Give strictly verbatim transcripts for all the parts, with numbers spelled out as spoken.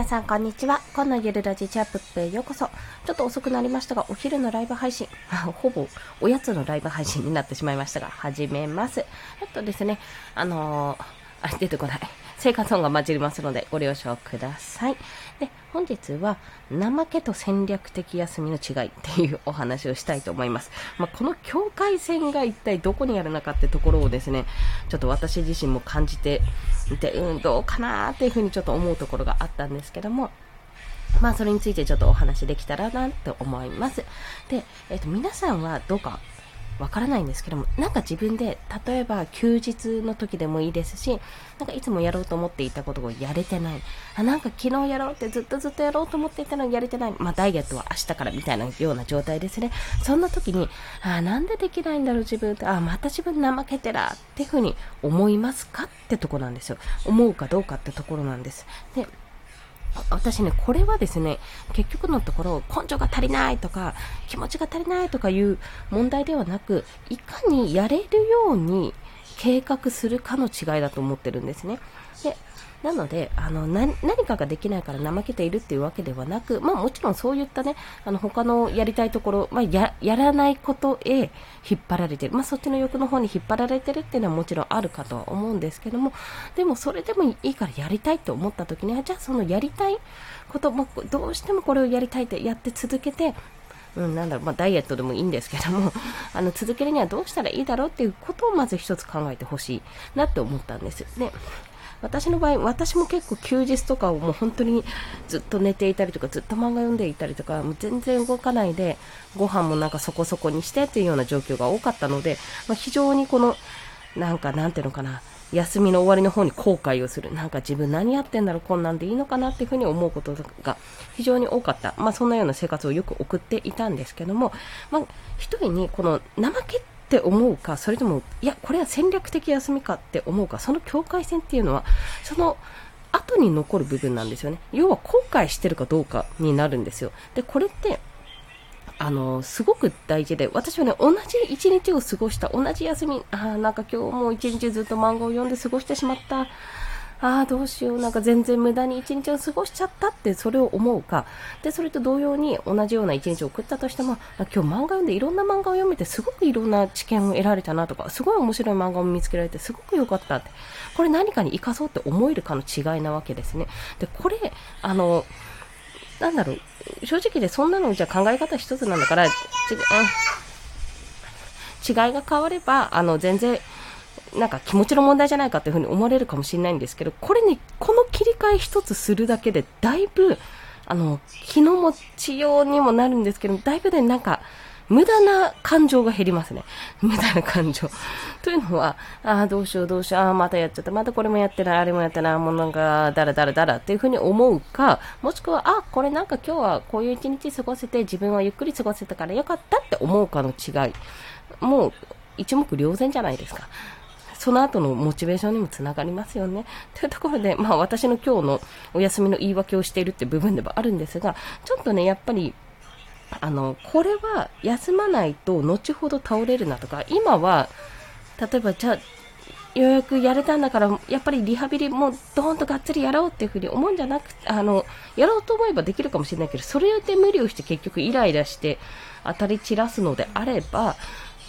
皆さんこんにちは。今のゆるラジチャップへようこそ。ちょっと遅くなりましたが、お昼のライブ配信ほぼおやつのライブ配信になってしまいましたが、始めます。えっとですねあのー、あ出てこない生活音が混じりますのでご了承ください。で、本日は怠けと戦略的休みの違いっていうお話をしたいと思います。まあ、この境界線が一体どこにあるのかってところをですね、ちょっと私自身も感じていて、うん、どうかなーっていうふうにちょっと思うところがあったんですけども、まあそれについてちょっとお話できたらなと思います。で、えっと、皆さんはどうかわからないんですけども、なんか自分で例えば休日の時でもいいですし、なんかいつもやろうと思っていたことをやれてない、あなんか昨日やろうってずっとずっとやろうと思っていたのにやれてない、まあダイエットは明日からみたいなような状態ですね。そんな時にあなんでできないんだろう自分って、あまた自分怠けてらっていうふうに思いますかってとこなんですよ。思うかどうかってところなんです。で私ね、これはですね、結局のところ根性が足りないとか気持ちが足りないとかいう問題ではなく、いかにやれるように計画するかの違いだと思ってるんですね。でなのであのな何かができないから怠けているっていうわけではなく、まあ、もちろんそういったねあの他のやりたいところ、まあ、や, やらないことへ引っ張られている、まあ、そっちの欲の方に引っ張られているっていうのはもちろんあるかとは思うんですけども、でもそれでもいいからやりたいと思った時に、じゃあそのやりたいこと、まあ、どうしてもこれをやりたいってやって続けて、うん、なんだろう、まあ、ダイエットでもいいんですけどもあの続けるにはどうしたらいいだろうっていうことをまず一つ考えてほしいなって思ったんです。で私の場合、私も結構休日とかをもう本当にずっと寝ていたりとかずっと漫画読んでいたりとか、もう全然動かないでご飯もなんかそこそこにしてっていうような状況が多かったので、まあ、非常にこのなんかなんていうのかな、休みの終わりの方に後悔をする、なんか自分何やってんだろう、こんなんでいいのかなっていうふうに思うことが非常に多かった、まあ、そんなような生活をよく送っていたんですけども、まあ、一人にこの怠けって思うか、それともいやこれは戦略的休みかって思うか、その境界線っていうのはその後に残る部分なんですよね。要は後悔してるかどうかになるんですよ。でこれってあのすごく大事で、私はね同じ一日を過ごした、同じ休み、あなんか今日も一日ずっと漫画を読んで過ごしてしまった、あーどうしよう、なんか全然無駄に一日を過ごしちゃったってそれを思うか、でそれと同様に同じような一日を送ったとしても、今日漫画読んでいろんな漫画を読めてすごくいろんな知見を得られたなとか、すごい面白い漫画を見つけられてすごく良かったって、これ何かに生かそうって思えるかの違いなわけですね。でこれあのなんだろう、正直でそんなのじゃ考え方一つなんだからち、うん、違いが変わればあの全然なんか気持ちの問題じゃないかというふうに思われるかもしれないんですけど、これね、この切り替え一つするだけでだいぶあの気の持ちようにもなるんですけど、だいぶねなんか無駄な感情が減りますね。無駄な感情というのは、ああどうしようどうしよう、ああまたやっちゃった、またこれもやってない、あれもやってない、もうなんかだらだらだらっていうふうに思うか、もしくはあこれなんか今日はこういう一日過ごせて自分はゆっくり過ごせたからよかったって思うかの違い、もう一目瞭然じゃないですか。その後のモチベーションにもつながりますよね。というところで、まあ私の今日のお休みの言い訳をしているって部分ではあるんですが、ちょっとねやっぱりあのこれは休まないと後ほど倒れるなとか、今は例えばじゃあようやくやれたんだからやっぱりリハビリもドーンとがっつりやろうっていうふうに思うんじゃなくて、あのやろうと思えばできるかもしれないけど、それで無理をして結局イライラして当たり散らすのであれば、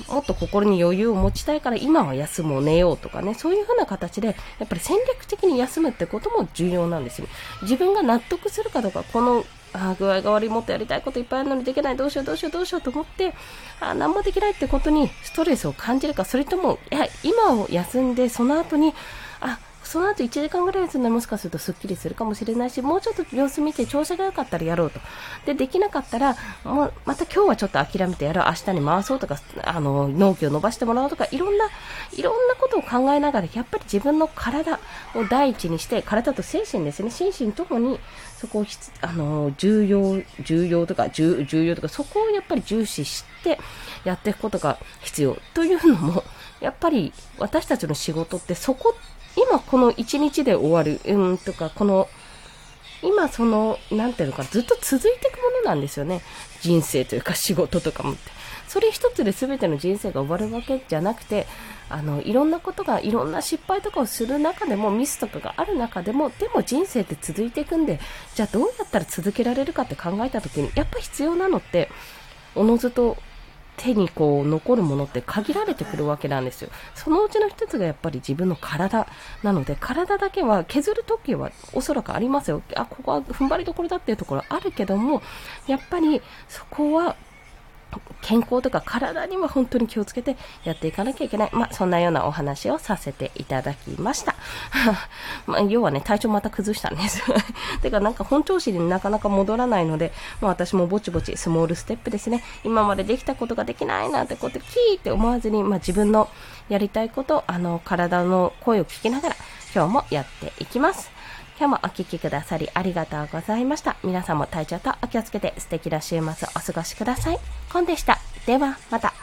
もっと心に余裕を持ちたいから今は休もう、寝ようとかね、そういう風な形でやっぱり戦略的に休むってことも重要なんですよ。自分が納得するかどうか、このあ具合が悪い、もっとやりたいこといっぱいあるのにできない、どうしようどうしようどうしようと思ってあ何もできないってことにストレスを感じるか、それともいや今を休んでその後にあその後いちじかんぐらい休んでもしかするとすっきりするかもしれないし、もうちょっと様子見て調子が良かったらやろうと、でできなかったらもうまた今日はちょっと諦めてやろう、明日に回そうとか、あの納期を伸ばしてもらおうとか、いろんないろんなことを考えながら、やっぱり自分の体を第一にして、体と精神ですね、心身ともにそこをあの重要重要とか 重, 重要とかそこをやっぱり重視してやっていくことが必要というのも、やっぱり私たちの仕事ってそこ今このいちにちで終わる、うんとか、この今そのなんていうのかずっと続いていくものなんですよね。人生というか仕事とかもって、それ一つで全ての人生が終わるわけじゃなくて、あのいろんなことが、いろんな失敗とかをする中でも、ミスとかがある中でも、でも人生って続いていくんで、じゃあどうやったら続けられるかって考えた時に、やっぱ必要なのっておのずと手にこう残るものって限られてくるわけなんですよ。そのうちの一つがやっぱり自分の体なので、体だけは削るときはおそらくありますよ。あ、ここは踏ん張りどころだっていうところあるけども、やっぱりそこは健康とか体には本当に気をつけてやっていかなきゃいけない。まあ、そんなようなお話をさせていただきました。まあ、要はね、体調また崩したんです。てか、なんか本調子になかなか戻らないので、まあ、私もぼちぼちスモールステップですね。今までできたことができないなんて、こうやってキーって思わずに、まあ、自分のやりたいこと、あの、体の声を聞きながら、今日もやっていきます。今日もお聞きくださりありがとうございました。皆さんも体調とお気をつけて素敵な週末をお過ごしください。コンでした。ではまた。